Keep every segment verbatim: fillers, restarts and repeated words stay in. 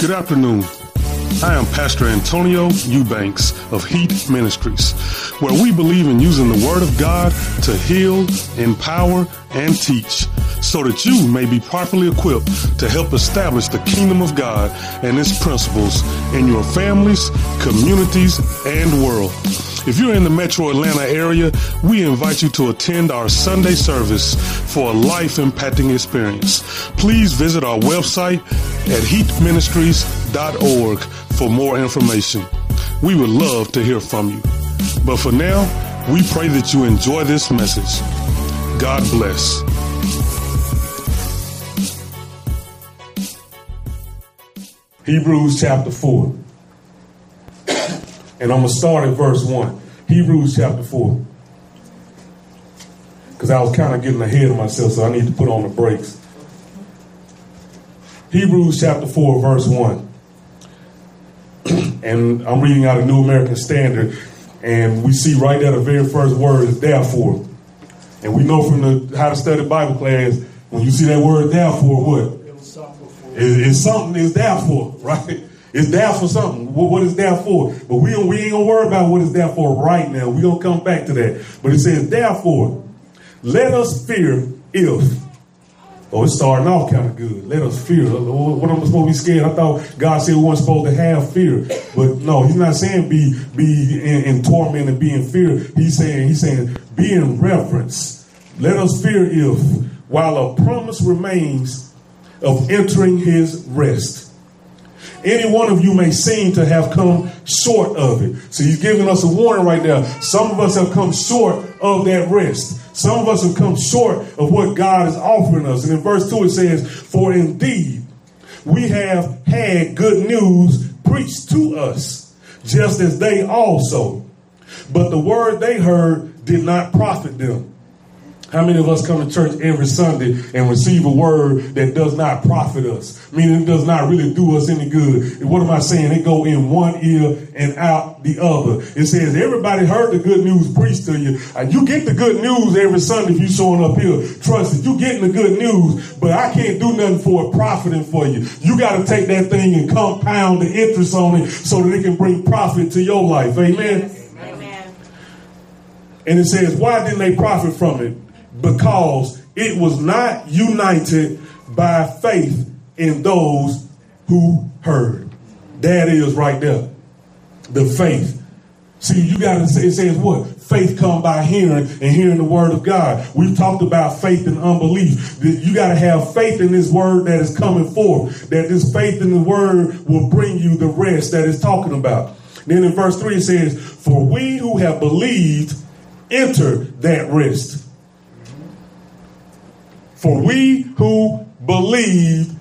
Good afternoon. I am Pastor Antonio Eubanks of Heat Ministries, where we believe in using the Word of God to heal, empower, and teach, so that you may be properly equipped to help establish the kingdom of God and its principles in your families, communities, and world. If you're in the metro Atlanta area, we invite you to attend our Sunday service for a life-impacting experience. Please visit our website at heat ministries dot org for more information. We would love to hear from you. But for now, we pray that you enjoy this message. God bless. Hebrews chapter four. And I'm going to start at verse one. Hebrews chapter four. Because I was kind of getting ahead of myself, so I need to put on the brakes. Hebrews chapter four, verse one. And I'm reading out of New American Standard. And we see right there the very first word is therefore. And we know from the how to study Bible class, when you see that word therefore, what? It's, it's something is therefore, right? It's there for something. What is there for? But we, we ain't going to worry about what it's there for right now. We're going to come back to that. But it says, therefore, let us fear if. Oh, it's starting off kind of good. Let us fear. What am I supposed to be scared? I thought God said we weren't supposed to have fear. But no, he's not saying be be in, in torment and be in fear. He's saying, he's saying be in reverence. Let us fear if, while a promise remains of entering his rest. Any one of you may seem to have come short of it. So he's giving us a warning right now. Some of us have come short of that rest. Some of us have come short of what God is offering us. And in verse two it says, for indeed, we have had good news preached to us, just as they also. But the word they heard did not profit them. How many of us come to church every Sunday and receive a word that does not profit us? Meaning it does not really do us any good. And what am I saying? It go in one ear and out the other. It says everybody heard the good news preached to you. You get the good news every Sunday if you showing up here. Trust it. You getting the good news, but I can't do nothing for it profiting for you. You got to take that thing and compound the interest on it so that it can bring profit to your life. Amen? Amen. And it says, why didn't they profit from it? Because it was not united by faith in those who heard. That is right there. The faith. See, you got to say, it says what? Faith come by hearing and hearing the word of God. We've talked about faith and unbelief. You got to have faith in this word that is coming forth. That this faith in the word will bring you the rest that it's talking about. Then in verse three it says, for we who have believed enter that rest. For we who believe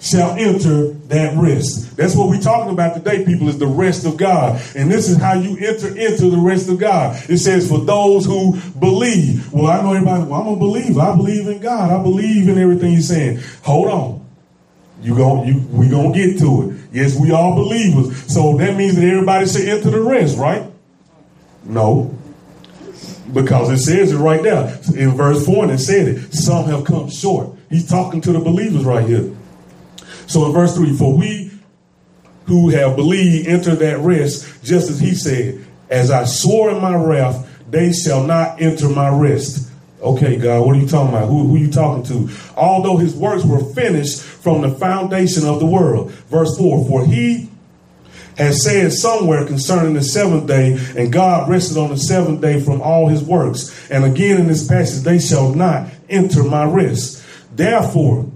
shall enter that rest. That's what we're talking about today, people, is the rest of God. And this is how you enter into the rest of God. It says, for those who believe. Well, I know everybody, well, I'm a believer. I believe in God. I believe in everything he's saying. Hold on. You gon' you we gonna get to it. Yes, we all believers. So that means that everybody should enter the rest, right? No. Because it says it right there in verse four, and it said it. Some have come short. He's talking to the believers right here. So in verse three, for we who have believed enter that rest, just as he said, as I swore in my wrath, they shall not enter my rest. Okay, God, what are you talking about? Who, who are you talking to? Although his works were finished from the foundation of the world. Verse four, for he has said somewhere concerning the seventh day, and God rested on the seventh day from all his works. And again in this passage, they shall not enter my rest. Therefore,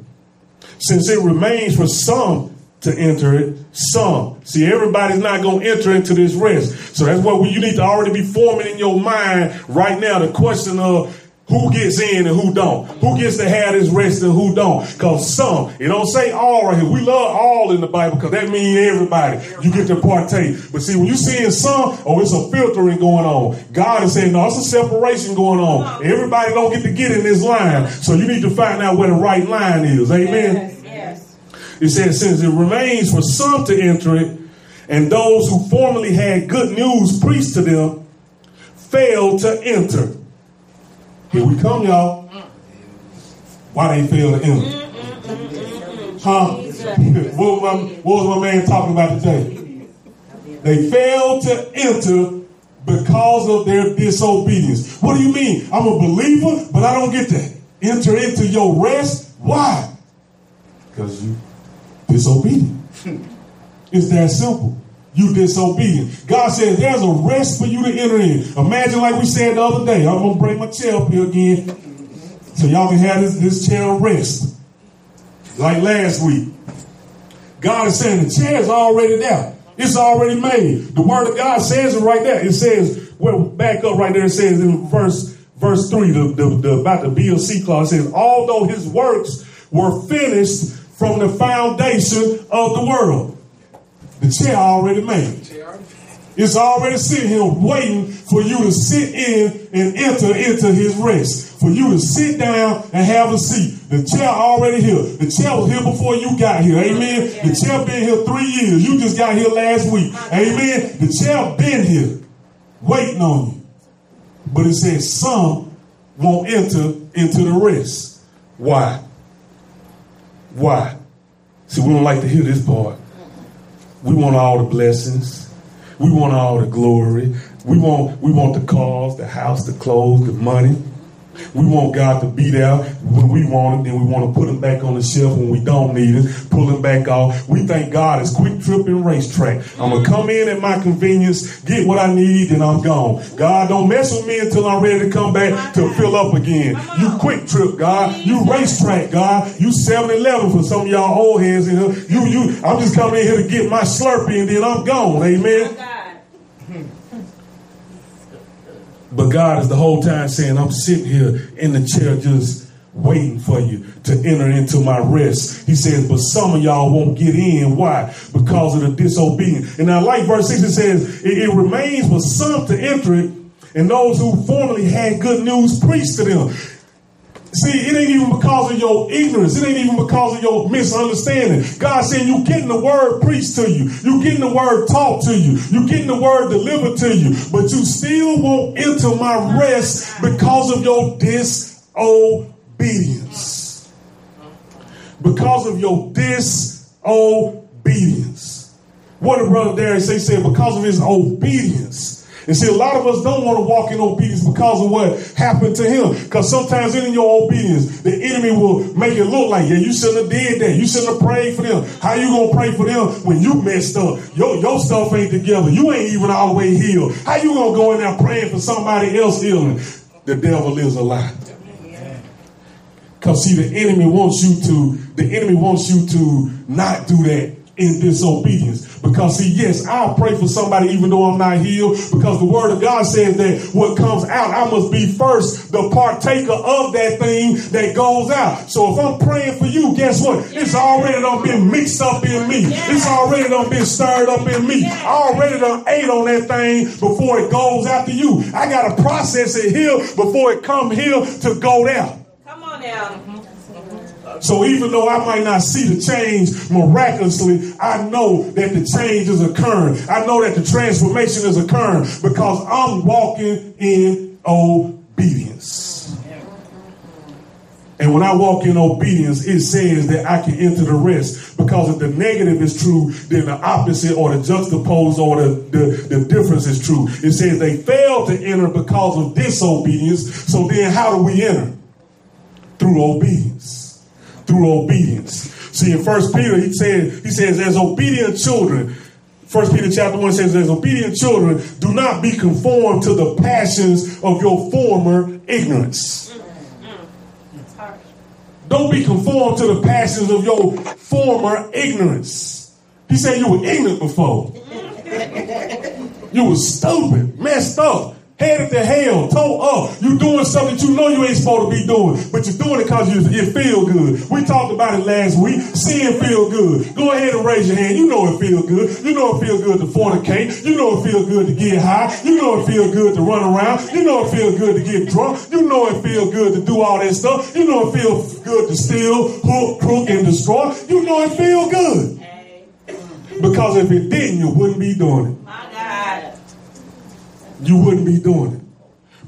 since it remains for some to enter it, some. See, everybody's not going to enter into this rest. So that's what you need to already be forming in your mind right now, the question of, who gets in and who don't? Who gets to have this rest and who don't? Because some, it don't say all right here. We love all in the Bible because that means everybody. You get to partake. But see, when you're seeing some, oh, it's a filtering going on. God is saying, no, it's a separation going on. Everybody don't get to get in this line. So you need to find out where the right line is. Amen? Yes, yes. It says, since it remains for some to enter it, and those who formerly had good news preached to them failed to enter. Here we come, y'all. Why they fail to enter? Huh? What was, my, what was my man talking about today? They failed to enter because of their disobedience. What do you mean? I'm a believer, but I don't get that. Enter into your rest. Why? Because you disobedient. It's that simple. You disobedient. God says there's a rest for you to enter in. Imagine like we said the other day. I'm going to bring my chair up here again so y'all can have this, this chair rest. Like last week. God is saying the chair is already there. It's already made. The word of God says it right there. It says, well, back up right there. It says in verse verse three, the, the, the, about the B L C clause, it says, although his works were finished from the foundation of the world. The chair already made. It's already sitting here waiting for you to sit in and enter into his rest. For you to sit down and have a seat. The chair already here. The chair was here before you got here. Amen. Yeah. The chair been here three years. You just got here last week. Amen. The chair been here waiting on you. But it says some won't enter into the rest. Why? Why? See, we don't like to hear this part. We want all the blessings. We want all the glory. We want we want the cars, the house, the clothes, the money. We want God to be there when we want it. Then we want to put him back on the shelf when we don't need it. Pull him back off. We think God is quick trip and racetrack. I'm going to come in at my convenience, get what I need, then I'm gone. God, don't mess with me until I'm ready to come back to fill up again. You quick trip, God. You racetrack, God. You seven eleven for some of y'all old heads in here. You, you, I'm just coming in here to get my Slurpee and then I'm gone. Amen. But God is the whole time saying, I'm sitting here in the chair just waiting for you to enter into my rest. He says, but some of y'all won't get in. Why? Because of the disobedience. And I like verse six, it says, it, it remains for some to enter it, and those who formerly had good news preached to them. See, it ain't even because of your ignorance. It ain't even because of your misunderstanding. God said you getting the word preached to you. You getting the word taught to you. You getting the word delivered to you. But you still won't enter my rest because of your disobedience. Because of your disobedience. What did Brother Darius say? He said because of his obedience. And see, a lot of us don't want to walk in obedience because of what happened to him. Because sometimes in your obedience, the enemy will make it look like, yeah, you shouldn't have did that. You shouldn't have prayed for them. How you going to pray for them when you messed up? Your, your stuff ain't together. You ain't even all the way healed. How you going to go in there praying for somebody else's healing? The devil is a lie. Because see, the enemy wants you to, the enemy wants you to not do that. In disobedience. Because see, yes, I'll pray for somebody even though I'm not healed, because the word of God says that what comes out, I must be first the partaker of that thing that goes out. So if I'm praying for you, guess what? It's already done been mixed up in me. It's already done been stirred up in me. I already done ate on that thing before it goes out to you. I got to process it here before it come here to go there. Come on now. So even though I might not see the change miraculously, I know that the change is occurring. I know that the transformation is occurring because I'm walking in obedience. And when I walk in obedience, it says that I can enter the rest. Because if the negative is true, then the opposite or the juxtaposed or the, the, the difference is true. It says they failed to enter because of disobedience. So then how do we enter? Through obedience. Through obedience. See, in First Peter, he said, he says, as obedient children, First Peter chapter one says, as obedient children, do not be conformed to the passions of your former ignorance. Mm-hmm. Don't be conformed to the passions of your former ignorance. He said you were ignorant before. You were stupid, messed up. Headed to hell, toe up. You doing something that you know you ain't supposed to be doing, but you're doing it because you, it feel good. We talked about it last week. Sin feel good. Go ahead and raise your hand. You know it feel good. You know it feel good to fornicate. You know it feel good to get high. You know it feel good to run around. You know it feel good to get drunk. You know it feel good to do all that stuff. You know it feel good to steal, hook, crook, and destroy. You know it feel good. Because if it didn't, you wouldn't be doing it. My God. You wouldn't be doing it.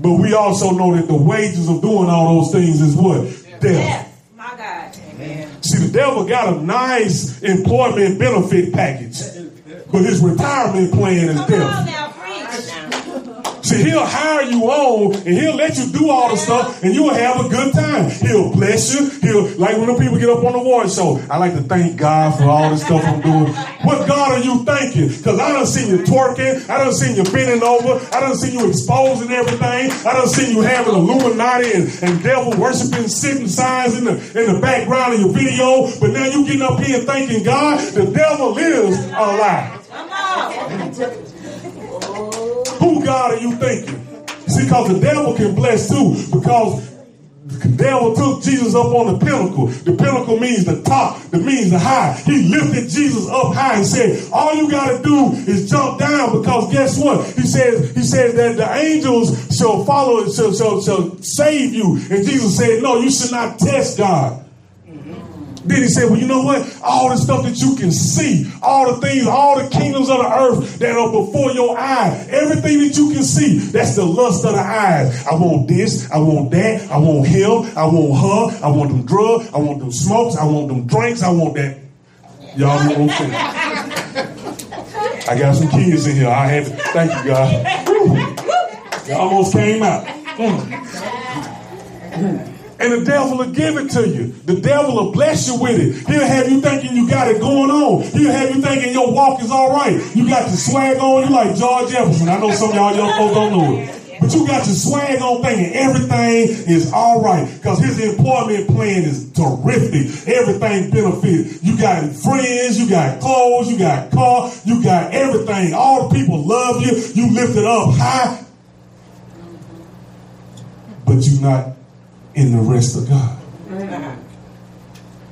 But we also know that the wages of doing all those things is what? Death. Yes, my God. Amen. See, the devil got a nice employment benefit package, but his retirement plan is death. See, he'll hire you on, and he'll let you do all the stuff, and you'll have a good time. He'll bless you. He'll, like when the people get up on the award show, I like to thank God for all the stuff I'm doing. What God are you thanking? Because I done seen you twerking. I done seen you bending over. I done seen you exposing everything. I done seen you having Illuminati and, and devil worshiping sitting signs in the in the background of your video. But now you getting up here thanking God. The devil is a lie. Who God are you thinking? See, because the devil can bless too. Because the devil took Jesus up on the pinnacle. The pinnacle means the top. It means the high. He lifted Jesus up high and said, all you got to do is jump down, because guess what? He says, he says that the angels shall follow, shall, shall, shall save you. And Jesus said, no, you should not test God. Then he said, well, you know what? All the stuff that you can see, all the things, all the kingdoms of the earth that are before your eyes, everything that you can see, that's the lust of the eyes. I want this, I want that, I want him, I want her, I want them drugs, I want them smokes, I want them drinks, I want that. Y'all know what I'm saying? I got some kids in here. I had to, thank you, God. Woo. It almost came out. Mm. And the devil will give it to you. The devil will bless you with it. He'll have you thinking you got it going on. He'll have you thinking your walk is all right. You got the swag on. You like George Jefferson. I know some of y'all young folks don't know it. But you got your swag on thinking everything is all right, because his employment plan is terrific. Everything benefits. You got friends, you got clothes, you got car, you got everything. All the people love you. You lifted up high. But you're not in the rest of God.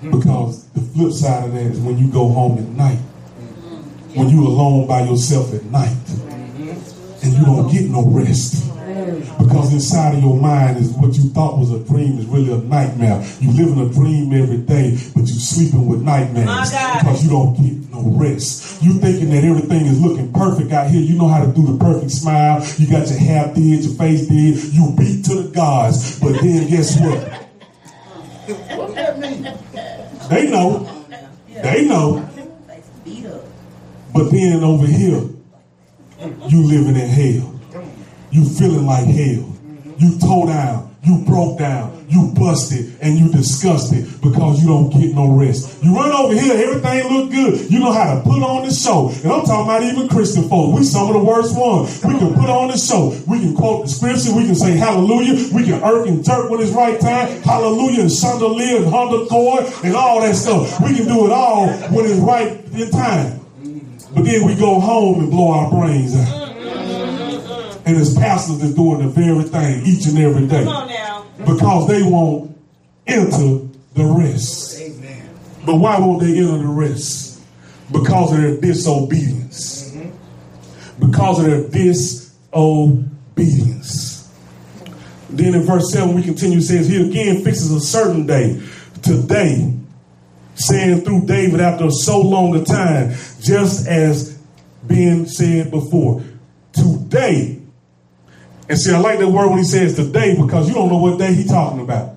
Because the flip side of that is when you go home at night, when you alone by yourself at night, and you don't get no rest. Because inside of your mind is what you thought was a dream is really a nightmare. You live in a dream every day, but you sleeping with nightmares because you don't get no rest. You thinking that everything is looking perfect out here. You know how to do the perfect smile. You got your hair did, your face did. You beat to the gods. But then guess what? What that mean? They know. They know. But then over here, you living in hell. You feeling like hell. You tore down. You broke down. You busted. And you disgusted because you don't get no rest. You run over here. Everything look good. You know how to put on the show. And I'm talking about even Christian folks. We some of the worst ones. We can put on the show. We can quote the scripture. We can say hallelujah. We can irk and jerk when it's right time. Hallelujah and chandelier and Honda Accord and all that stuff. We can do it all when it's right in time. But then we go home and blow our brains out. And his pastors that's doing the very thing each and every day. Come on now. Because they won't enter the rest. Amen. But why won't they enter the rest? Because of their disobedience. Mm-hmm. Because of their disobedience. Then in verse seven we continue, it says, he again fixes a certain day, today, saying through David after so long a time, just as being said before. Today. And see, I like that word when he says today, because you don't know what day he's talking about.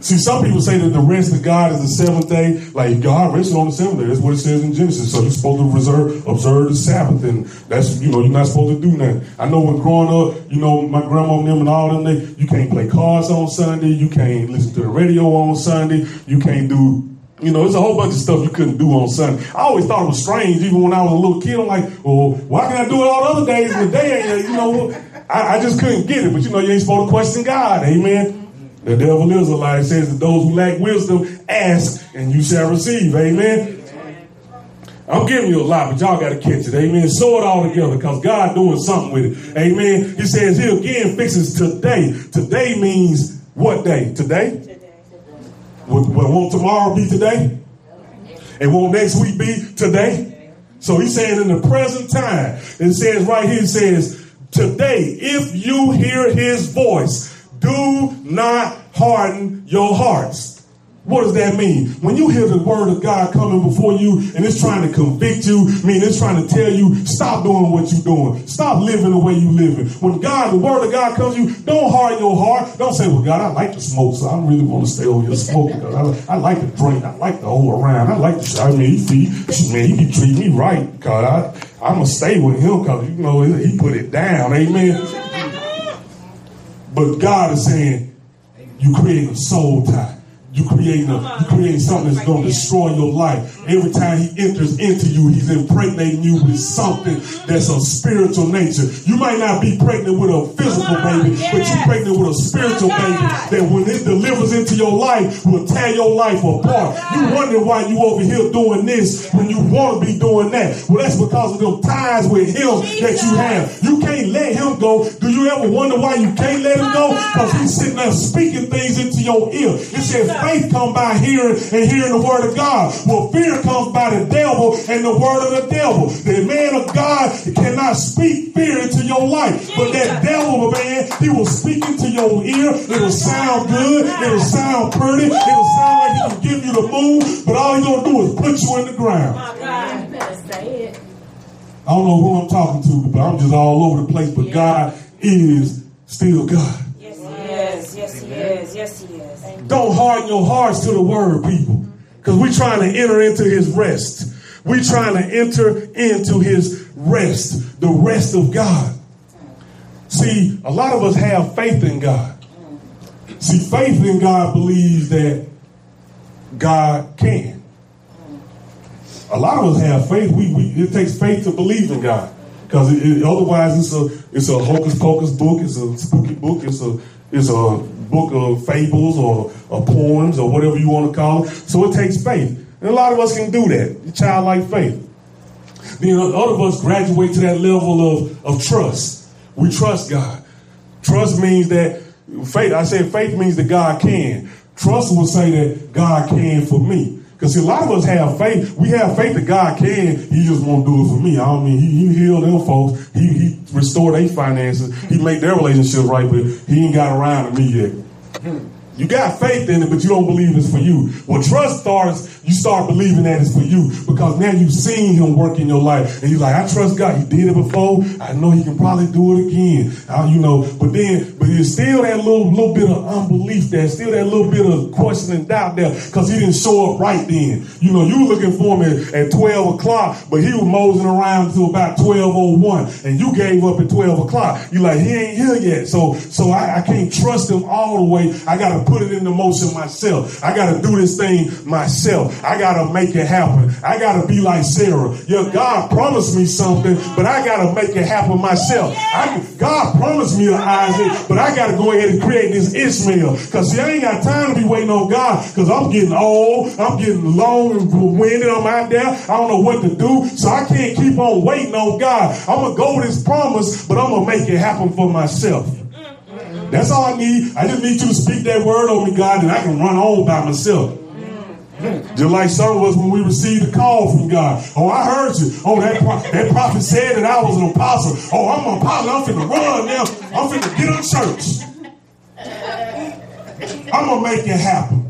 See, some people say that the rest of God is the seventh day. Like, God rested on the seventh day. That's what it says in Genesis. So you're supposed to reserve, observe the Sabbath. And that's, you know, you're not supposed to do nothing. I know when growing up, you know, my grandma and them and all them, they, you can't play cards on Sunday. You can't listen to the radio on Sunday. You can't do... You know, there's a whole bunch of stuff you couldn't do on Sunday. I always thought it was strange, even when I was a little kid. I'm like, well, why can I do it all the other days? But they ain't, you know, I, I just couldn't get it. But, you know, you ain't supposed to question God. Amen. The devil is a lie. It says that those who lack wisdom, ask and you shall receive. Amen. I'm giving you a lot, but y'all got to catch it. Amen. Sew it all together, because God doing something with it. Amen. He says he again fixes today. Today means what day? Today? Well, won't tomorrow be today? And won't next week be today? So he's saying in the present time. It says right here, it says, today, if you hear his voice, do not harden your hearts. What does that mean? When you hear the word of God coming before you and it's trying to convict you, I mean, it's trying to tell you, stop doing what you're doing. Stop living the way you're living. When God, the word of God comes to you, don't harden your heart. Don't say, well, God, I like to smoke, so I really want to stay over here smoking. God, I, I like to drink. I like to hold around. I like to, I mean, he, man, he be treating me right. God, I, I'm going to stay with him because, you know, he put it down. Amen. But God is saying, you create a soul tie. You create a, you create something that's going to destroy your life. Every time he enters into you, he's impregnating you with something that's of spiritual nature. You might not be pregnant with a physical baby, but you're pregnant with a spiritual baby that when it delivers into your life, will tear your life apart. You wonder why you over here doing this when you want to be doing that. Well, that's because of them ties with him that you have. You can't let him go. Do you ever wonder why you can't let him go? Because he's sitting there speaking things into your ear. It says, faith comes by hearing, and hearing the word of God. Well, fear comes by the devil and the word of the devil. The man of God cannot speak fear into your life. But that devil, man, he will speak into your ear. It'll sound good. It'll sound pretty. It'll sound like he'll give you the moon. But all he's going to do is put you in the ground. I don't know who I'm talking to, but I'm just all over the place. But God is still God. Yes, yes, he is. Yes, he is. Amen. Don't harden your hearts to the word, people, because we're trying to enter into his rest. We're trying to enter into his rest, the rest of God. See, a lot of us have faith in God. See, faith in God believes that God can. A lot of us have faith. We, we it takes faith to believe in God, because it, it, otherwise it's a it's a hocus pocus book. It's a spooky book. It's a It's a book of fables or, or poems or whatever you want to call it. So it takes faith. And a lot of us can do that, childlike faith. Then other of us graduate to that level of, of trust. We trust God. Trust means that, faith. I said faith means that God can. Trust will say that God can for me. Because a lot of us have faith. We have faith that God can. He just won't do it for me. I don't mean he, he healed them folks. He, he restored their finances. He made their relationship right, but he ain't got around to me yet. You got faith in it, but you don't believe it's for you. Well, trust starts, you start believing that it's for you, because now you've seen him work in your life. And you're like, I trust God. He did it before. I know he can probably do it again. I, you know, but then, but there's still that little, little bit of unbelief there, still that little bit of question and doubt there, because he didn't show up right then. You know, you were looking for him at, at twelve o'clock, but he was moseying around until about twelve oh one, and you gave up at twelve o'clock. You're like, he ain't here yet. So, so I, I can't trust him all the way. I got to put it into motion myself. I got to do this thing myself. I got to make it happen. I got to be like Sarah. Yeah, God promised me something, but I got to make it happen myself. I, God promised me an Isaac, but I got to go ahead and create this Ishmael. Because see, I ain't got time to be waiting on God, because I'm getting old. I'm getting long and winded. I'm out there. I don't know what to do. So I can't keep on waiting on God. I'm going to go with his promise, but I'm going to make it happen for myself. That's all I need. I just need you to speak that word over me, God, and I can run on by myself. Just like some of us when we received a call from God. Oh, I heard you. Oh, that, pro- that prophet said that I was an apostle. Oh, I'm an apostle. I'm finna run now. I'm finna get in church. I'm gonna make it happen.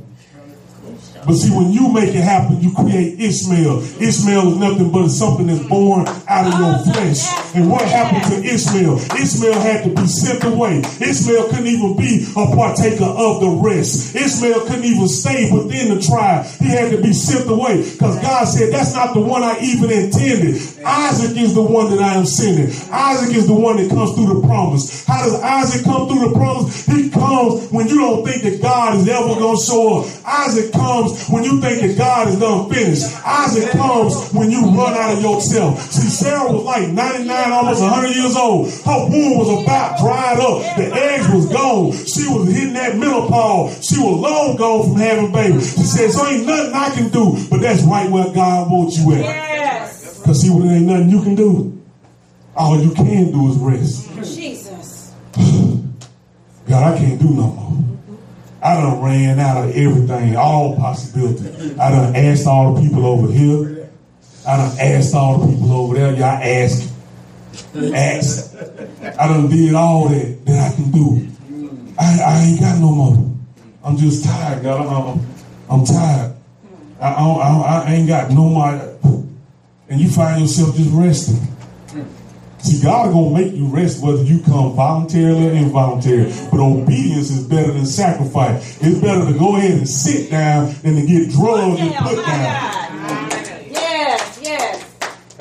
But see, when you make it happen, you create Ishmael. Ishmael is nothing but something that's born out of your flesh. And what happened to Ishmael? Ishmael had to be sent away. Ishmael couldn't even be a partaker of the rest. Ishmael couldn't even stay within the tribe. He had to be sent away, because God said, that's not the one I even intended. Isaac is the one that I am sending. Isaac is the one that comes through the promise. How does Isaac come through the promise? He comes when you don't think that God is ever going to show up. Isaac comes when you think that God is done finished. Isaac comes when you run out of yourself. See, Sarah was like ninety-nine, almost one hundred years old. Her womb was about dried up. The eggs was gone. She was hitting that menopause. She was long gone from having babies. She said, so ain't nothing I can do. But that's right where God wants you at. Because see, when there ain't nothing you can do, all you can do is rest. Jesus. God, I can't do no more. I done ran out of everything, all possibility. I done asked all the people over here. I done asked all the people over there. Y'all ask. Ask. I done did all that that I can do. I, I ain't got no more. I'm just tired, God. I'm, I'm tired. I, I, I ain't got no more. And you find yourself just resting. See, God is going to make you rest whether you come voluntarily or involuntarily. But obedience is better than sacrifice. It's better to go ahead and sit down than to get drugged and put down. Yes, yes.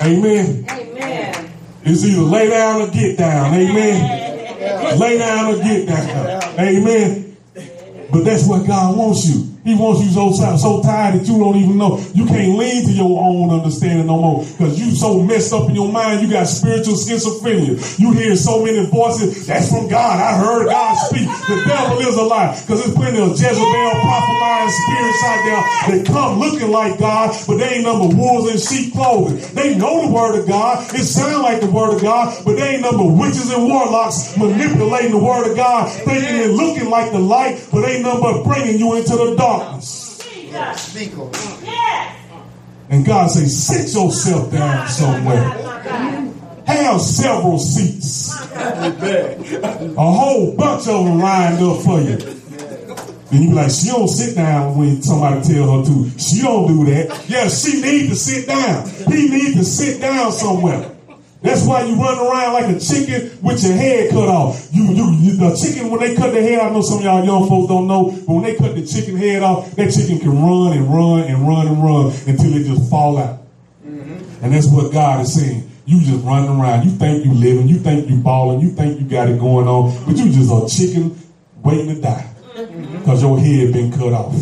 Amen. Amen. It's either lay down or get down. Amen. Yeah. Lay down or get down. Amen. But that's what God wants you. He wants you so, so tired that you don't even know. You can't lean to your own understanding no more because you so messed up in your mind. You got spiritual schizophrenia. You hear so many voices. That's from God. I heard God speak. The devil is a lie because there's plenty of Jezebel prophet-lying spirits out there that come looking like God, but they ain't number wolves in sheep clothing. They know the word of God. It sounds like the word of God, but they ain't number witches and warlocks manipulating the word of God, thinking and looking like the light, but they ain't number bringing you into the dark. And God says, sit yourself down somewhere. Have several seats. A whole bunch of them lined up for you. And you be like, she don't sit down when somebody tell her to. She don't do that. Yeah, she need to sit down. He need to sit down somewhere. That's why you run around like a chicken with your head cut off. You, you, you, the chicken, when they cut the head, I know some of y'all young folks don't know, but when they cut the chicken head off, that chicken can run and run and run and run until it just fall out. Mm-hmm. And that's what God is saying. You just running around. You think you living. You think you balling. You think you got it going on, but you just a chicken waiting to die because your head been cut off.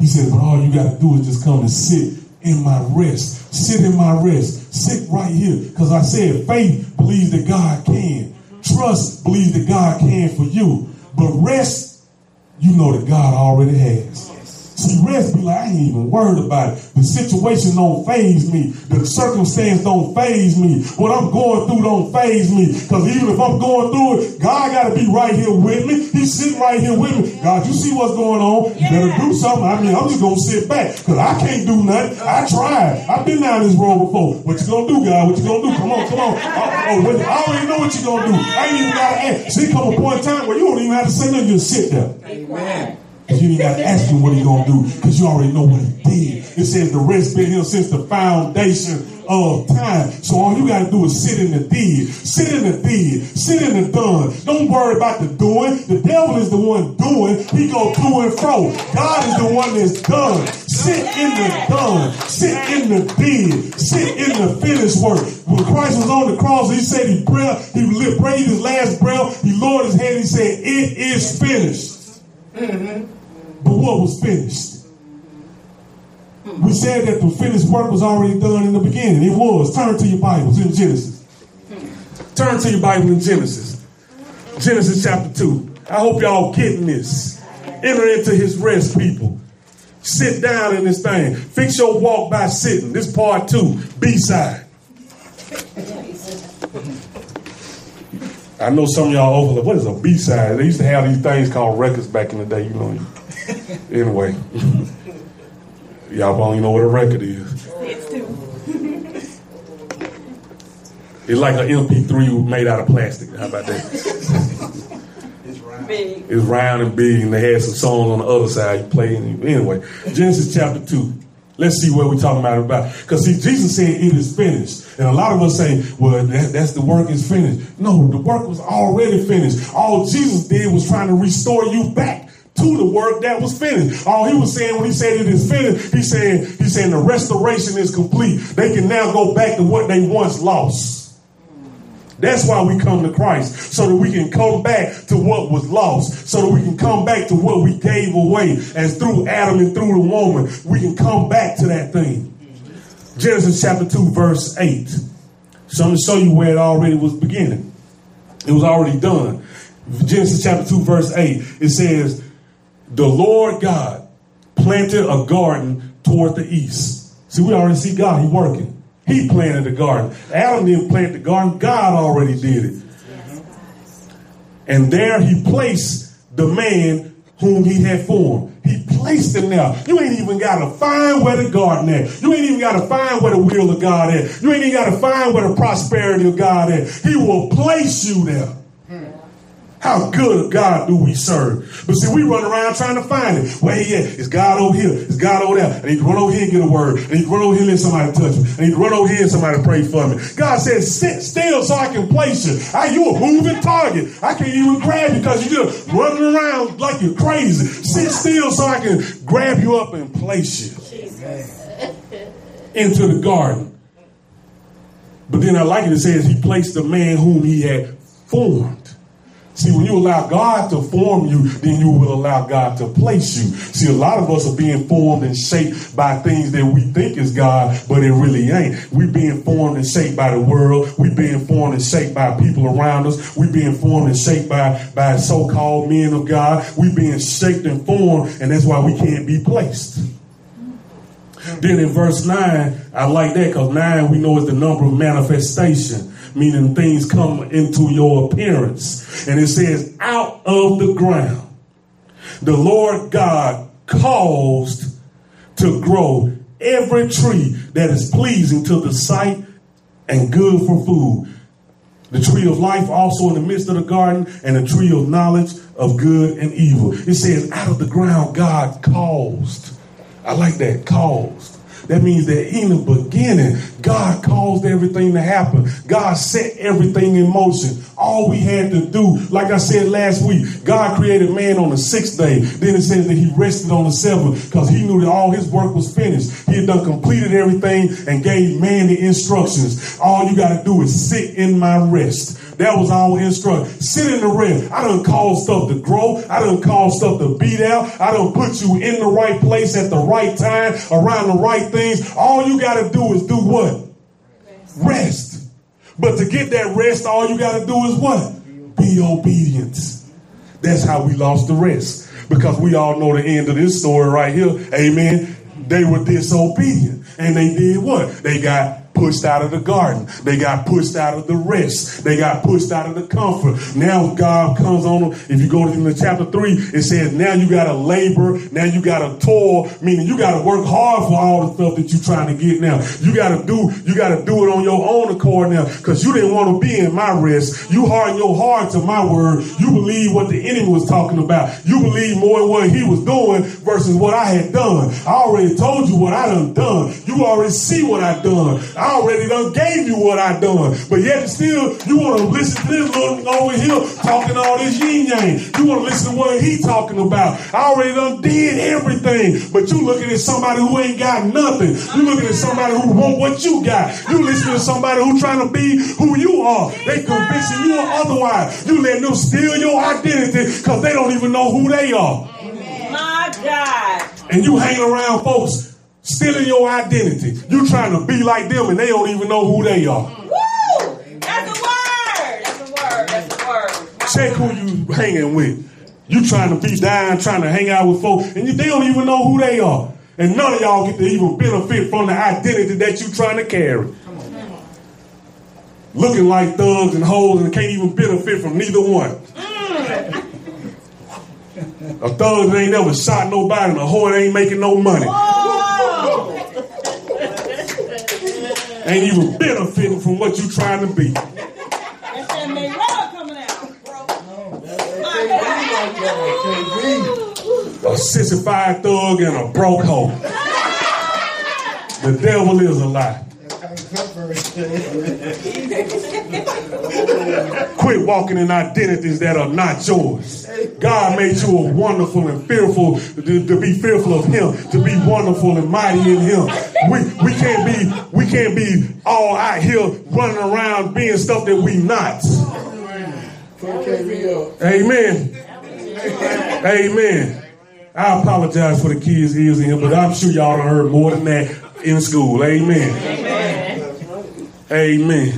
He says, but all you got to do is just come and sit in my rest. Sit in my rest. Sit right here. Because I said faith believes that God can. Trust believes that God can for you. But rest, you know that God already has. See, rest be like, I ain't even worried about it. The situation don't phase me. The circumstance don't phase me. What I'm going through don't phase me. Because even if I'm going through it, God got to be right here with me. He's sitting right here with me. God, you see what's going on. You better do something. I mean, I'm just going to sit back because I can't do nothing. I tried. I've been down this road before. What you going to do, God? What you going to do? Come on, come on. I, I already know what you going to do. I ain't even got to ask. See, come a point in time where you don't even have to say nothing. Just sit there. Amen. You ain't got to ask him what he gonna do because you already know what he did. It says the rest been here since the foundation of time. So all you got to do is sit in the deed. Sit in the deed. Sit in the done. Don't worry about the doing. The devil is the one doing. He go to and fro. God is the one that's done. Sit in the done. Sit in the deed. Sit in the finished work. When Christ was on the cross, he said he breath, he breathed his last breath. He lowered his head and he said, it is finished. Mm-hmm. But what was finished? We said that the finished work was already done in the beginning. It was. Turn to your Bibles in Genesis. Turn to your Bible in Genesis. Genesis chapter two. I hope y'all getting this. Enter into his rest, people. Sit down in this thing. Fix your walk by sitting. This part two, B-side. I know some of y'all overlook. What is a B-side? They used to have these things called records back in the day. You know Anyway, y'all probably know what a record is. It's like an M P three made out of plastic. How about that? It's round. Big. It's round and big, and they had some songs on the other side. You play and you, anyway. Genesis chapter two. Let's see what we're talking about about. Because see, Jesus said it is finished. And a lot of us say, well, that, that's the work is finished. No, the work was already finished. All Jesus did was trying to restore you back to the work that was finished. All he was saying when he said it is finished, he said, he said the restoration is complete. They can now go back to what they once lost. That's why we come to Christ, so that we can come back to what was lost, so that we can come back to what we gave away. As through Adam and through the woman, we can come back to that thing. Genesis chapter two, verse eight. So I'm going to show you where it already was beginning. It was already done. Genesis chapter two, verse eight. It says, the Lord God planted a garden toward the east. See, we already see God. He working. He planted the garden. Adam didn't plant the garden. God already did it. And there he placed the man whom he had formed. He placed him there. You ain't even got to find where the garden at. You ain't even got to find where the will of God at. You ain't even got to find where the prosperity of God at. He will place you there. How good a God do we serve? But see, we run around trying to find it. Where he at? It's God over here. It's God over there. I need to run over here and get a word. I need to run over here and let somebody touch me. I need to run over here and somebody pray for me. God said, sit still so I can place you. I, you a moving target. I can't even grab you because you're just running around like you're crazy. Sit still so I can grab you up and place you into the garden. But then I like it. It says he placed the man whom he had formed. See, when you allow God to form you, then you will allow God to place you. See, a lot of us are being formed and shaped by things that we think is God, but it really ain't. We're being formed and shaped by the world. We're being formed and shaped by people around us. We're being formed and shaped by, by so-called men of God. We're being shaped and formed, and that's why we can't be placed. Then in verse nine, I like that because nine we know is the number of manifestation, meaning things come into your appearance. And it says, out of the ground, the Lord God caused to grow every tree that is pleasing to the sight and good for food. The tree of life also in the midst of the garden, and the tree of knowledge of good and evil. It says, out of the ground, God caused. I like that, caused. That means that in the beginning, God caused everything to happen. God set everything in motion. All we had to do, like I said last week, God created man on the sixth day. Then it says that he rested on the seventh because he knew that all his work was finished. He had done completed everything and gave man the instructions. All you got to do is sit in my rest. That was our instruction. Sit in the rest. I done caused stuff to grow. I done caused stuff to beat out. I done put you in the right place at the right time, around the right things. All you got to do is do what? Rest. Rest. But to get that rest, all you got to do is what? Be obedient. That's how we lost the rest. Because we all know the end of this story right here. Amen. They were disobedient. And they did what? They got pushed out of the garden. They got pushed out of the rest. They got pushed out of the comfort. Now God comes on them. If you go into chapter three, it says now you got to labor. Now you got to toil, meaning you got to work hard for all the stuff that you're trying to get now. You got to do you got to do it on your own accord now because you didn't want to be in my rest. You harden your heart to my word. You believe what the enemy was talking about. You believe more in what he was doing versus what I had done. I already told you what I done done. You already see what I done. I already done gave you what I done. But yet still, you want to listen to this little over here talking all this yin-yang. You want to listen to what he talking about. I already done did everything. But you looking at somebody who ain't got nothing. You looking at somebody who want what you got. You listening to somebody who trying to be who you are. They convincing you or otherwise. You letting them steal your identity because they don't even know who they are. Amen. My God. And you hang around folks stealing your identity. You trying to be like them and they don't even know who they are. Woo! That's a word. That's a word. That's a word. Wow. Check who you hanging with. You trying to be down, trying to hang out with folks, and you, they don't even know who they are. And none of y'all get to even benefit from the identity that you trying to carry. Come on, come on. Looking like thugs and hoes and can't even benefit from neither one. Mm. A thug that ain't never shot nobody, and a whore that ain't making no money. Whoa. Ain't even benefiting from what you trying to be. That's that make love coming out, bro. No, that, a sissified thug and a broke hoe. The devil is a lie. Quit walking in identities that are not yours. God made you a wonderful and fearful to, to be fearful of him, to be wonderful and mighty in him. We we can't be we can't be all out here running around being stuff that we not. Amen. Amen. I apologize for the kids' ears in here, but I'm sure y'all done heard more than that in school. Amen. Amen.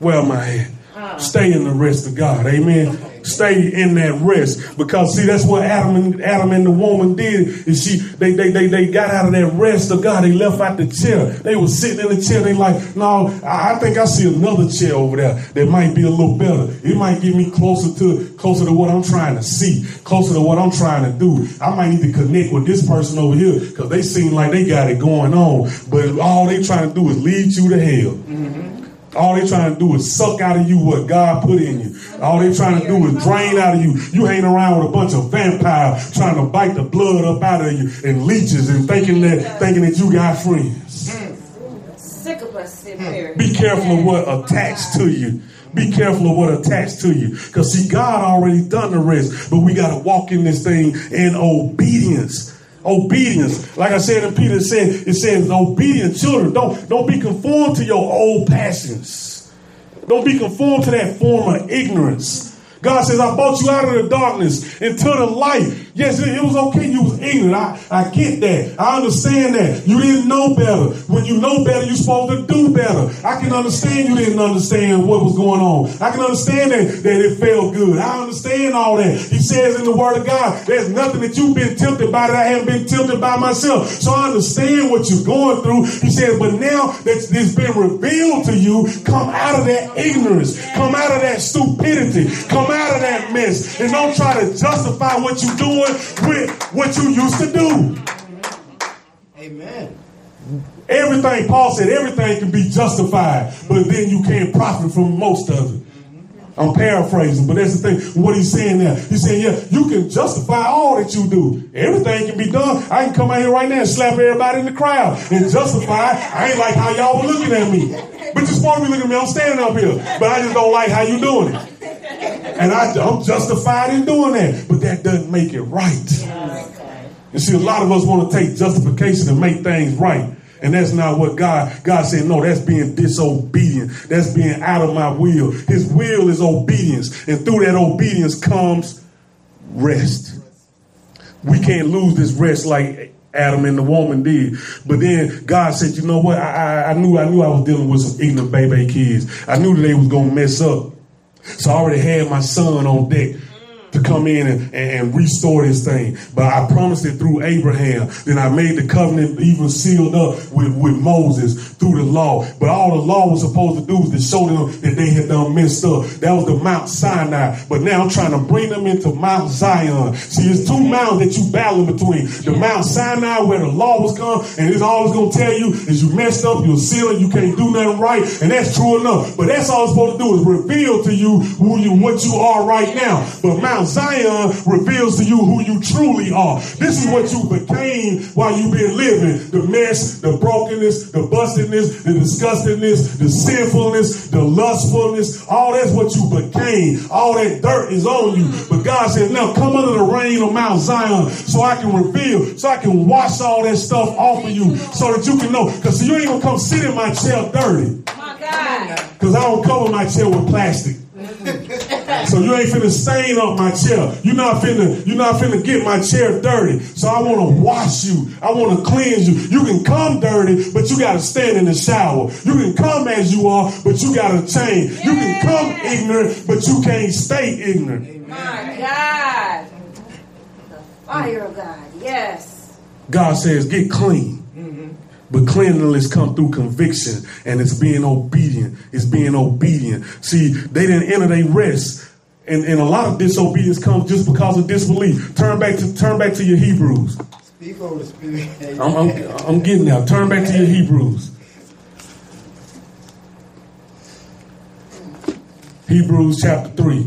Well, my head. Uh-uh. Stay in the rest of God. Amen. Stay in that rest. Because see, that's what Adam and Adam and the woman did. Is she they they they they got out of that rest of God. They left out the chair. They was sitting in the chair. They like, no, I think I see another chair over there that might be a little better. It might get me closer to closer to what I'm trying to see, closer to what I'm trying to do. I might need to connect with this person over here because they seem like they got it going on. But all they trying to do is lead you to hell. Mm-hmm. All they trying to do is suck out of you what God put in you. All they trying to do is drain out of you. You hang around with a bunch of vampires trying to bite the blood up out of you and leeches and thinking that thinking that you got friends. Be careful of what attached to you. Be careful of what attached to you. Because see, God already done the rest. But we got to walk in this thing in obedience. Obedience. Like I said, and Peter said, it says, obedient children, don't, don't be conformed to your old passions. Don't be conformed to that form of ignorance. God says, I brought you out of the darkness into the light. Yes, it was okay. You was ignorant. I, I get that. I understand that. You didn't know better. When you know better, you're supposed to do better. I can understand you didn't understand what was going on. I can understand that, that it felt good. I understand all that. He says in the Word of God, there's nothing that you've been tempted by that I haven't been tempted by myself. So I understand what you're going through. He says, but now that it's been revealed to you, come out of that ignorance. Come out of that stupidity. Come out of that mess, and don't try to justify what you're doing with what you used to do. Amen. Everything, Paul said, everything can be justified, but then you can't profit from most of it. I'm paraphrasing, but that's the thing. What he's saying there, he's saying, yeah, you can justify all that you do. Everything can be done. I can come out here right now and slap everybody in the crowd and justify. I ain't like how y'all were looking at me. But you're supposed to be looking at me. I'm standing up here, but I just don't like how you doing it. And I, I'm justified in doing that. But that doesn't make it right. Yeah. And see, a lot of us want to take justification and make things right. And that's not what God, God said, no, that's being disobedient. That's being out of my will. His will is obedience. And through that obedience comes rest. We can't lose this rest like Adam and the woman did. But then God said, you know what? I, I, I knew I knew I was dealing with some ignorant baby kids. I knew that they was going to mess up. So I already had my son on deck to come in and, and, and restore this thing. But I promised it through Abraham. Then I made the covenant even sealed up with, with Moses through the law. But all the law was supposed to do was to show them that they had done messed up. That was the Mount Sinai. But now I'm trying to bring them into Mount Zion. See, it's two mountains that you battle between. The Mount Sinai where the law was come, and it's always going to tell you is you messed up, you're sealed, you can't do nothing right. And that's true enough. But that's all it's supposed to do is reveal to you who you what you are right now. But Mount Zion reveals to you who you truly are. This is what you became while you've been living. The mess, the brokenness, the bustedness, the disgustingness, the sinfulness, the lustfulness. All that's what you became. All that dirt is on you. But God said, now come under the reign of Mount Zion so I can reveal, so I can wash all that stuff off of you so that you can know. Because you ain't going to come sit in my chair dirty. Because I don't cover my chair with plastic. So you ain't finna stain up my chair. You're not finna, you're not finna get my chair dirty. So I want to wash you. I want to cleanse you. You can come dirty, but you got to stand in the shower. You can come as you are, but you got to change. You can come ignorant, but you can't stay ignorant. My God. The fire of God. Yes. God says, get clean. But cleanliness come through conviction, and it's being obedient. It's being obedient. See, they didn't enter their rest, and, and a lot of disobedience comes just because of disbelief. Turn back to turn back to your Hebrews. Speak, Holy Spirit. I'm, I'm, I'm getting there. Turn back to your Hebrews. Hebrews chapter three.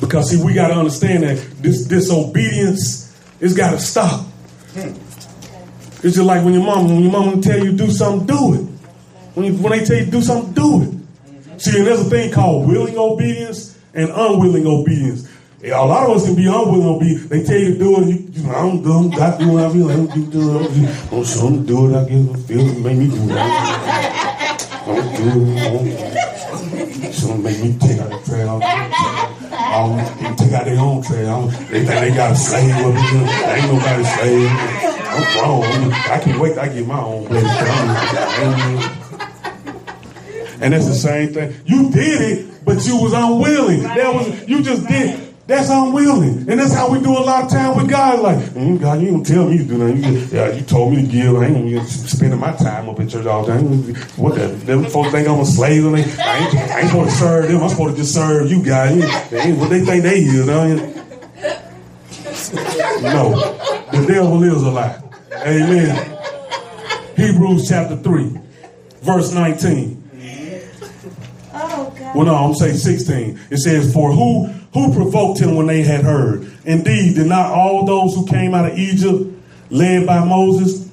Because see, we got to understand that this disobedience has got to stop. Hmm. It's just like when your mama, when your mama tell you to do something, do it. When, you, when they tell you to do something, do it. See, and there's a thing called willing obedience and unwilling obedience. A lot of us can be unwilling obedience. They tell you to do it, you, you know, I don't do it, I do what I feel, I don't do what I feel. I'm sure I'm do it, I guess I feel it, make me do it. I don't do it, I don't do it. I'm sure make me take out the trail. They take out their own trail. They think they got a slave up here. There ain't nobody slave. I'm wrong. I can't wait till I get my own place. And that's the same thing. You did it, but you was unwilling. That was you just did. That's unwilling. And that's how we do a lot of time with God. Like, mm, God, you don't tell me to do nothing. You, just, yeah, you told me to give. I ain't going to be spending my time up in church all day. What the? Them folks think I'm a slave. I ain't, I ain't supposed to serve them. I'm supposed to just serve you guys. They ain't what they think they is. No. The devil is a lie. Amen. Hebrews chapter three, verse nineteen. Oh, God. Well, no, I'm saying sixteen. It says, for who who provoked him when they had heard? Indeed, did not all those who came out of Egypt led by Moses?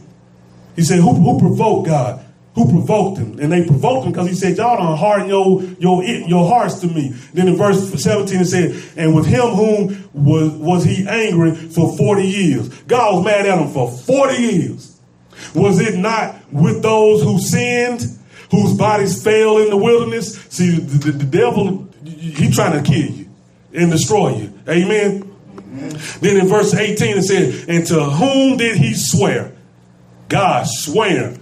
He said, who, who provoked God? Who provoked him? And they provoked him because he said, y'all don't harden your, your, your hearts to me. Then in verse seventeen it said, and with him whom was, was he angry for forty years. God was mad at him for forty years. Was it not with those who sinned, whose bodies fell in the wilderness? See, the, the, the devil, he trying to kill you and destroy you. Amen? Amen. Then in verse eighteen it said, and to whom did he swear? God swear.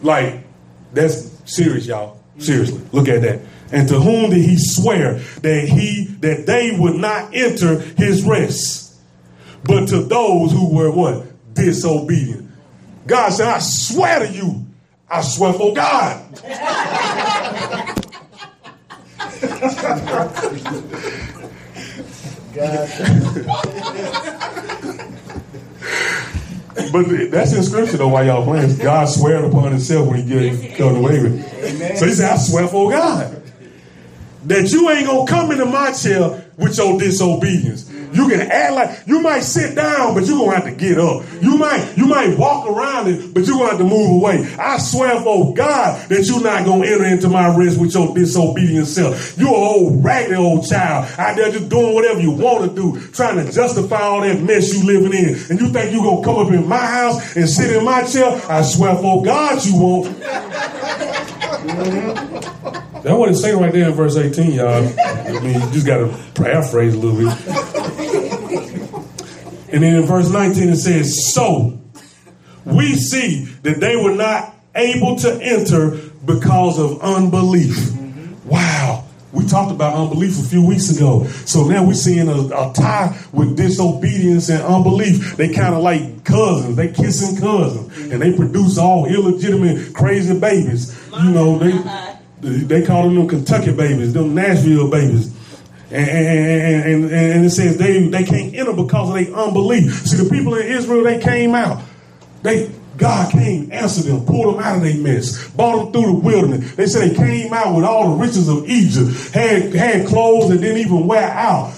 Like, that's serious, y'all. Seriously, look at that. And to whom did he swear that he that they would not enter his rest, but to those who were what? Disobedient. God said, I swear to you, I swear for God. God. But that's in scripture though, why y'all playing. God swearing upon himself when he gets comes away with it. So he said, I swear for God that you ain't gonna come into my chair with your disobedience. You can act like you might sit down, but you're gonna have to get up. You might you might walk around it, but you're gonna have to move away. I swear for God that you're not gonna enter into my rest with your disobedient self. You're an old raggedy old child out there just doing whatever you want to do, trying to justify all that mess you living in. And you think you're gonna come up in my house and sit in my chair? I swear for God you won't. That's what it's saying right there in verse eighteen, y'all. I mean, you just gotta paraphrase a little bit. And then in verse nineteen it says, so we see that they were not able to enter because of unbelief. Mm-hmm. Wow. We talked about unbelief a few weeks ago. So now we're seeing a, a tie with disobedience and unbelief. They kind of like cousins. They kissing cousins. Mm-hmm. And they produce all illegitimate, crazy babies. You know, they, they call them them Kentucky babies, them Nashville babies. And, and, and, and it says they, they can't enter because of their unbelief. See, the people in Israel, they came out. They God came, answered them, pulled them out of their mess, brought them through the wilderness. They said they came out with all the riches of Egypt, had, had clothes that didn't even wear out.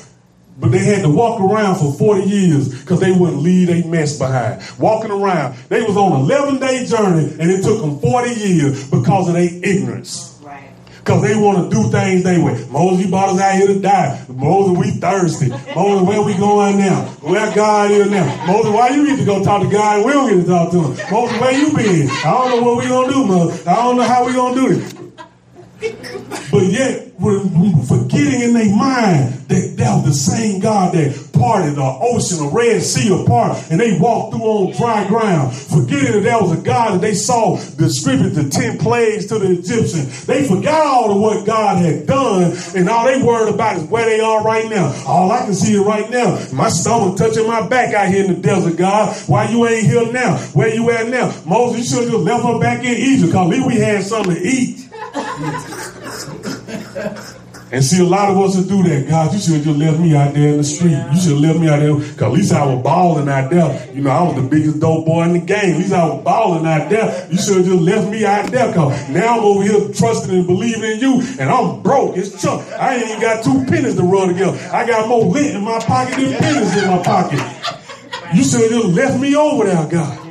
But they had to walk around for forty years because they wouldn't leave their mess behind. Walking around. They was on an eleven-day journey, and it took them forty years because of their ignorance. Because they want to do things they way. Moses, you brought us out here to die. Moses, we thirsty. Moses, where we going now? Where God is now? Moses, why you get to go talk to God and we don't get to talk to him? Moses, where you been? I don't know what we going to do, Moses. I don't know how we going to do this. But yet, we're forgetting in their mind that that was the same God that parted the ocean, the Red Sea apart, and they walked through on dry ground. Forgetting that that was a God that they saw distribute the ten plagues to the Egyptians. They forgot all of what God had done, and all they worried about is where they are right now. All I can see is right now. My stomach touching my back out here in the desert, God. Why you ain't here now? Where you at now? Moses, you should have just left her back in Egypt, because at least we had something to eat. And see, a lot of us will do that. God, you should have just left me out there in the street. Yeah. You should have left me out there. Because at least I was balling out there. You know, I was the biggest dope boy in the game. At least I was balling out there. You should have just left me out there. Because now I'm over here trusting and believing in you. And I'm broke. It's chunk. I ain't even got two pennies to run together. I got more lint in my pocket than pennies in my pocket. You should have just left me over there, God.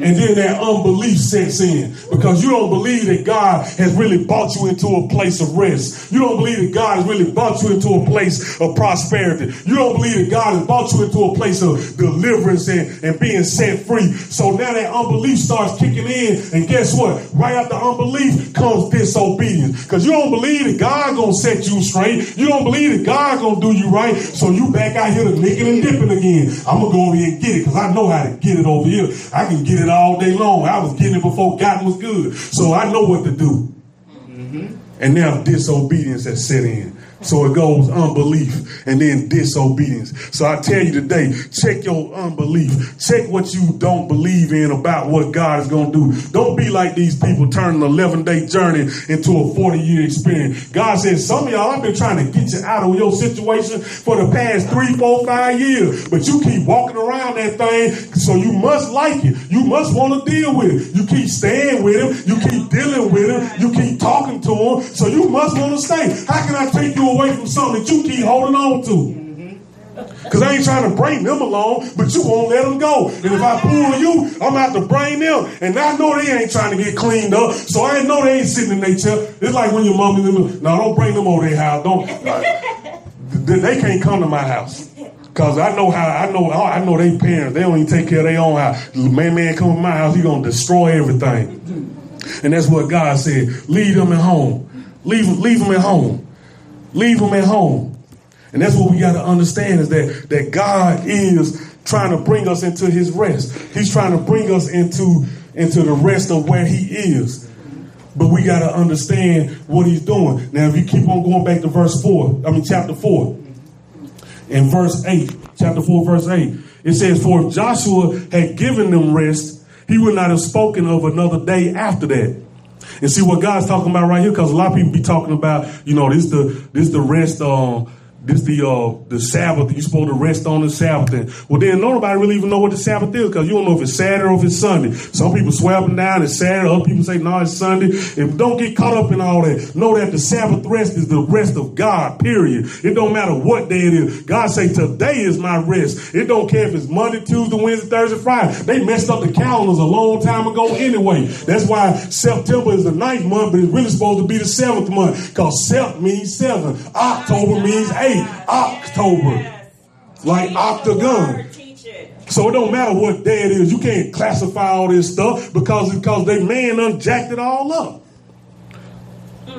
And then that unbelief sets in because you don't believe that God has really brought you into a place of rest. You don't believe that God has really brought you into a place of prosperity. You don't believe that God has brought you into a place of deliverance and, and being set free. So now that unbelief starts kicking in. And guess what? Right after unbelief comes disobedience because you don't believe that God going to set you straight. You don't believe that God going to do you right. So you back out here to licking and dipping again. I'm going to go over here and get it because I know how to get it over here. I can get it all day long. I was getting it before God was good. So I know what to do. Mm-hmm. And now disobedience has set in. So it goes unbelief and then disobedience. So I tell you today, check your unbelief. Check what you don't believe in about what God is going to do. Don't be like these people turning an eleven-day journey into a forty-year experience. God says, some of y'all, I've been trying to get you out of your situation for the past three, four, five years. But you keep walking around that thing, so you must like it. You must want to deal with it. You keep staying with him. You keep dealing with him. You keep talking to him, so you must want to stay. How can I take you away from something that you keep holding on to? Because I ain't trying to bring them along, but you won't let them go. And if I pull you, I'm going to have to bring them. And I know they ain't trying to get cleaned up, so I know they ain't sitting in their chair. It's like when your mom and them, no, don't bring them over their house. Don't. Like, they can't come to my house. Cause I know how I know I know they parents. They don't even take care of their own house. Man, man, come to my house. He gonna destroy everything. And that's what God said. Leave them at home. Leave leave them at home. Leave them at home. And that's what we got to understand, is that, that God is trying to bring us into his rest. He's trying to bring us into, into the rest of where he is. But we got to understand what he's doing. Now, if you keep on going back to verse four, I mean, chapter four and verse eight, chapter four, verse eight, it says, for if Joshua had given them rest, he would not have spoken of another day after that. And see what God's talking about right here, because a lot of people be talking about, you know, this the this the rest, uh, this the uh, the Sabbath. You're supposed to rest on the Sabbath. And, well, then nobody really even know what the Sabbath is, because you don't know if it's Saturday or if it's Sunday. Some people swear up and down it's Saturday. Other people say, no, it's Sunday. And don't get caught up in all that. Know that the Sabbath rest is the rest of God, period. It don't matter what day it is. God say, today is my rest. It don't care if it's Monday, Tuesday, Wednesday, Thursday, Friday. They messed up the calendars a long time ago anyway. That's why September is the ninth month, but it's really supposed to be the seventh month, because Sept means seven. October means eight. October, yes. Like octagon. So it don't matter what day it is. You can't classify all this stuff because because they man done jacked it all up.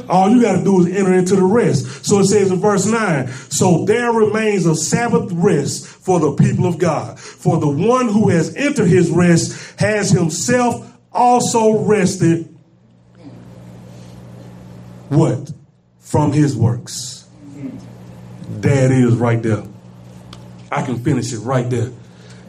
All you got to do is enter into the rest. So it says in verse nine, so there remains a Sabbath rest for the people of God. For the one who has entered his rest has himself also rested. What? From his works. There it is right there. I can finish it right there.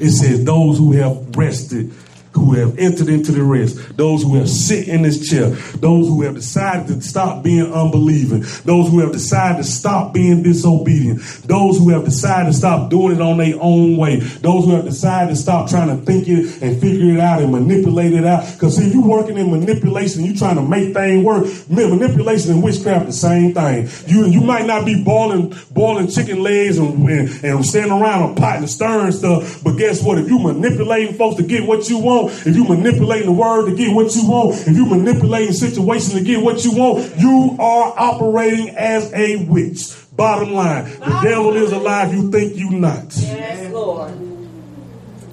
It says those who have rested, who have entered into the rest, those who have sit in this chair, those who have decided to stop being unbelieving, those who have decided to stop being disobedient, those who have decided to stop doing it on their own way, those who have decided to stop trying to think it and figure it out and manipulate it out. Because see, you working in manipulation, you trying to make things work. Manipulation and witchcraft the same thing. You you might not be boiling boiling chicken legs and, and, and standing around a pot and stirring stuff, but guess what? If you manipulating folks to get what you want, if you manipulating the word to get what you want, if you manipulating situations to get what you want, you are operating as a witch. Bottom line, the devil is alive. You think you not. Yes, Lord.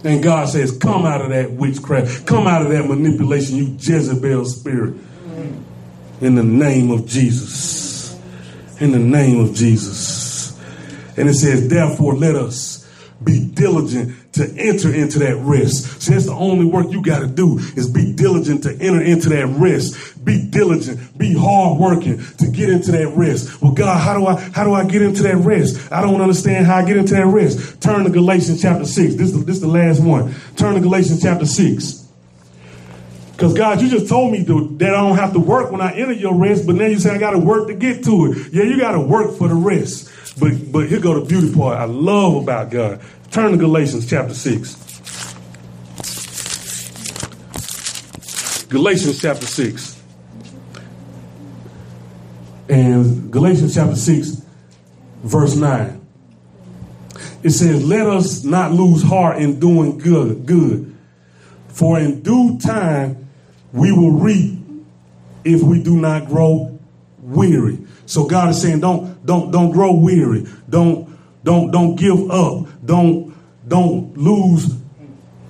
And God says, come out of that witchcraft. Come out of that manipulation, you Jezebel spirit. In the name of Jesus. In the name of Jesus. And it says, therefore, let us be diligent to enter into that rest. See, that's the only work you got to do, is be diligent to enter into that rest. Be diligent, be hard working to get into that rest. Well, God, how do I how do I get into that rest? I don't understand how I get into that rest. Turn to Galatians chapter six. This is, this is the last one. Turn to Galatians chapter six. Because, God, you just told me to, that I don't have to work when I enter your rest, but now you say I got to work to get to it. Yeah, you got to work for the rest. But but here go the beauty part I love about God. Turn to Galatians chapter six. Galatians chapter six. And Galatians chapter six, verse nine. It says, let us not lose heart in doing good, good. For in due time we will reap if we do not grow weary. So God is saying, don't, don't, don't grow weary. Don't, don't, don't give up. Don't, don't lose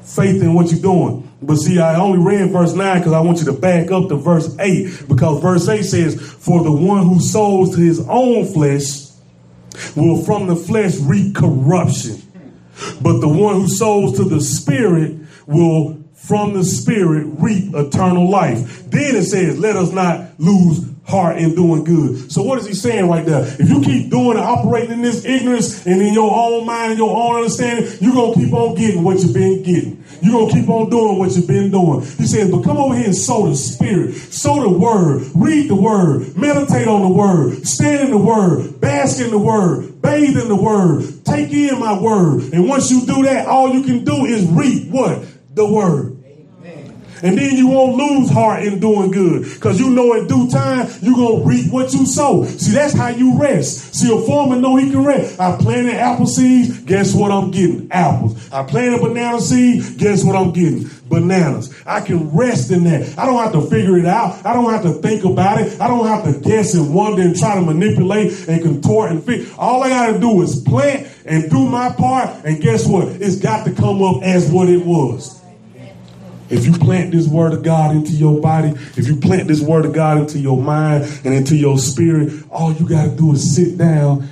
faith in what you're doing. But see, I only read verse nine because I want you to back up to verse eight, because verse eight says, for the one who sows to his own flesh will from the flesh reap corruption. But the one who sows to the Spirit will from the Spirit reap eternal life. Then it says, let us not lose heart in doing good. So what is he saying right there? If you keep doing and operating in this ignorance and in your own mind and your own understanding, you're going to keep on getting what you've been getting. You're going to keep on doing what you've been doing. He says, but come over here and sow the Spirit. Sow the Word. Read the Word. Meditate on the Word. Stand in the Word. Bask in the Word. Bathe in the Word. Take in my Word. And once you do that, all you can do is read what? The Word. And then you won't lose heart in doing good, because you know in due time you're going to reap what you sow. See, that's how you rest. See, a farmer know he can rest. I planted apple seeds. Guess what I'm getting? Apples. I planted banana seeds. Guess what I'm getting? Bananas. I can rest in that. I don't have to figure it out. I don't have to think about it. I don't have to guess and wonder and try to manipulate and contort and fit. All I got to do is plant and do my part. And guess what? It's got to come up as what it was. If you plant this word of God into your body, if you plant this word of God into your mind and into your spirit, all you got to do is sit down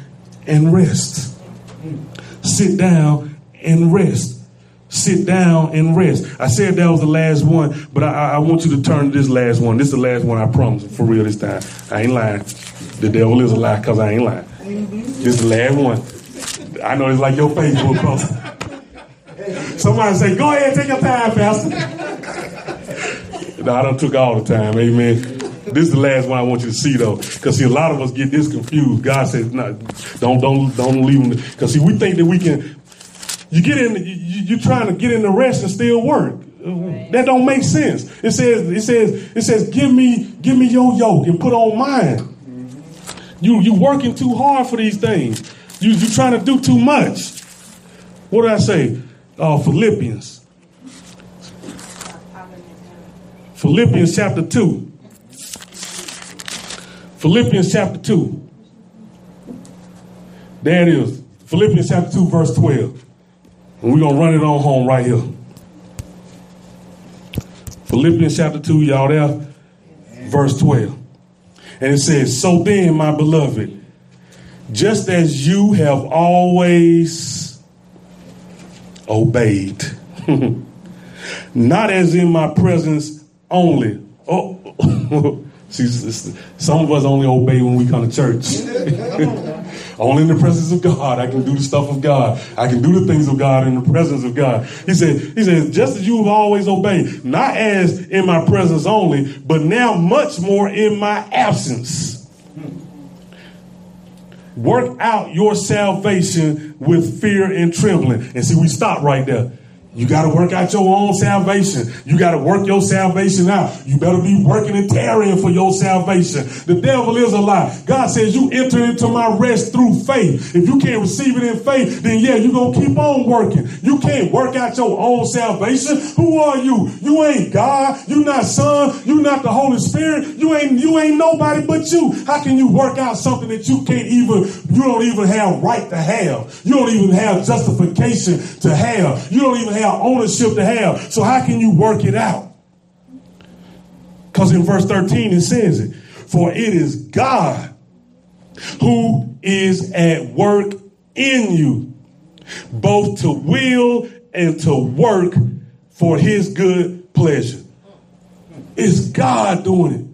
and rest. Sit down and rest. Sit down and rest. I said that was the last one, but I, I want you to turn to this last one. This is the last one, I promise, for real this time. I ain't lying. The devil is a lie, because I ain't lying. This is the last one. I know it's like your Facebook post. Somebody say, go ahead, take your time, Pastor. No, I done took all the time, amen. This is the last one I want you to see, though. Because, see, a lot of us get this confused. God says, no, don't, don't, don't leave them. Because, see, we think that we can, you get in, you, you're trying to get in the rest and still work. Right. That don't make sense. It says, it says, it says, give me, give me your yoke and put on mine. Mm-hmm. You, you working too hard for these things. You, you trying to do too much. What did I say? Uh, Philippians. Philippians chapter two. Philippians chapter two. There it is. Philippians chapter two, verse twelve. And we're going to run it on home right here. Philippians chapter two, y'all there? Verse twelve. And it says, so then, my beloved, just as you have always obeyed, not as in my presence only. Oh, see, some of us only obey when we come to church. Only in the presence of God. I can do the stuff of God. I can do the things of God in the presence of God. He said, He says, just as you have always obeyed, not as in my presence only, but now much more in my absence. Work out your salvation with fear and trembling. And see, we stop right there. You got to work out your own salvation. You got to work your salvation out. You better be working and tarrying for your salvation. The devil is a lie. God says you enter into my rest through faith. If you can't receive it in faith, then yeah, you're going to keep on working. You can't work out your own salvation. Who are you? You ain't God. You not Son. You not the Holy Spirit. You ain't, you ain't nobody but you. How can you work out something that you can't even, you don't even have right to have? You don't even have justification to have. You don't even have ownership to have. So how can you work it out? Because in verse thirteen it says it. For it is God who is at work in you, both to will and to work for his good pleasure. It's God doing it.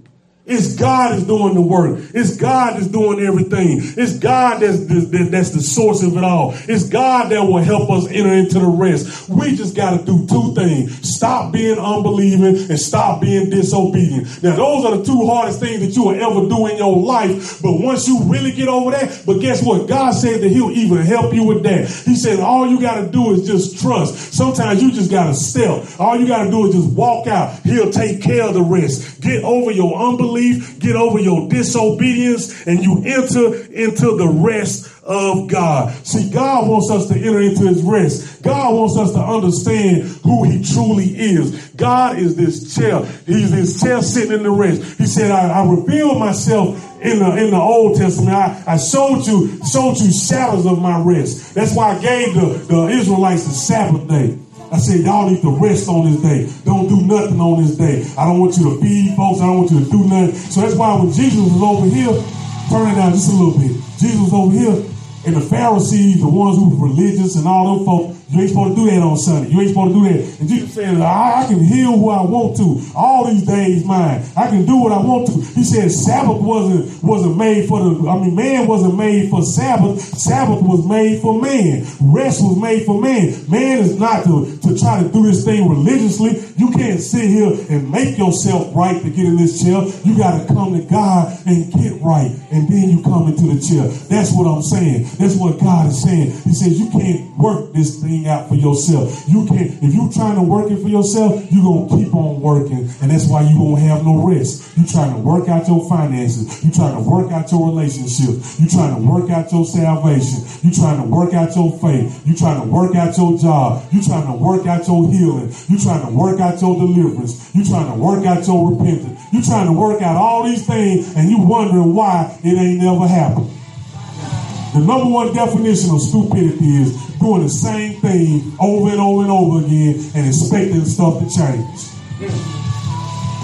It's God is doing the work. It's God that's doing everything. It's God that's, that's, that's the source of it all. It's God that will help us enter into the rest. We just got to do two things. Stop being unbelieving and stop being disobedient. Now, those are the two hardest things that you will ever do in your life. But once you really get over that, but guess what? God said that he'll even help you with that. He said all you got to do is just trust. Sometimes you just got to step. All you got to do is just walk out. He'll take care of the rest. Get over your unbelief. Get over your disobedience, and you enter into the rest of God. See, God wants us to enter into his rest. God wants us to understand who he truly is. God is this chair. He's this chair sitting in the rest. He said, I, I revealed myself in the in the Old Testament. I, I showed you, showed you shadows of my rest. That's why I gave the, the Israelites the Sabbath day. I said, y'all need to rest on this day. Don't do nothing on this day. I don't want you to feed folks. I don't want you to do nothing. So that's why when Jesus was over here, turn it down just a little bit. Jesus was over here, and the Pharisees, the ones who were religious and all them folks, You ain't supposed to do that on Sunday. You ain't supposed to do that. And Jesus said, I, I can heal who I want to. All these days mine. I can do what I want to. He said Sabbath wasn't wasn't made for the, I mean, man wasn't made for Sabbath. Sabbath was made for man. Rest was made for man. Man is not to, to try to do this thing religiously. You can't sit here and make yourself right to get in this chair. You got to come to God and get right. And then you come into the chair. That's what I'm saying. That's what God is saying. He says you can't work this thing out for yourself. You can't. If you're trying to work it for yourself, you're going to keep on working. And that's why you won't have no rest. You're trying to work out your finances. You're trying to work out your relationships. You're trying to work out your salvation. You're trying to work out your faith. You're trying to work out your job. You're trying to work out your healing. You're trying to work out your deliverance. You're trying to work out your repentance. You're trying to work out all these things and you're wondering why it ain't never happened. The number one definition of stupidity is doing the same thing over and over and over again and expecting stuff to change.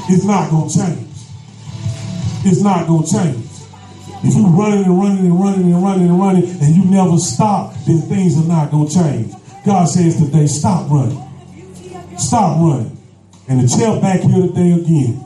It's not going to change. It's not going to change. If you're running and running and running and running and running and you never stop, then things are not going to change. God says today, stop running. Stop running. And the chair back here today again.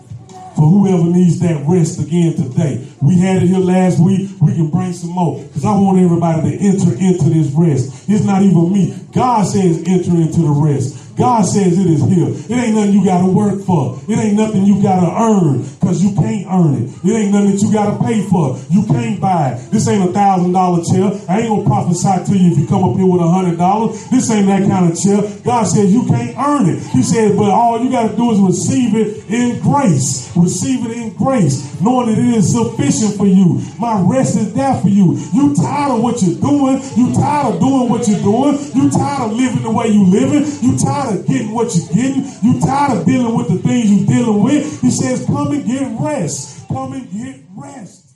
For whoever needs that rest again today. We had it here last week. We can bring some more. Because I want everybody to enter into this rest. It's not even me. God says enter into the rest. God says it is here. It ain't nothing you got to work for. It ain't nothing you got to earn. Because you can't earn it. It ain't nothing that you got to pay for. You can't buy it. This ain't a thousand dollar chair. I ain't going to prophesy to you if you come up here with a hundred dollars. This ain't that kind of chair. God says you can't earn it. He said, but all you got to do is receive it in grace. Receive it in grace. Knowing that it is sufficient for you. My rest is there for you. You tired of what you're doing. You tired of doing what you're doing. You tired of living the way you living. You tired of getting what you're getting. You tired of dealing with the things you're dealing with. He says, come and get rest. Come and get rest.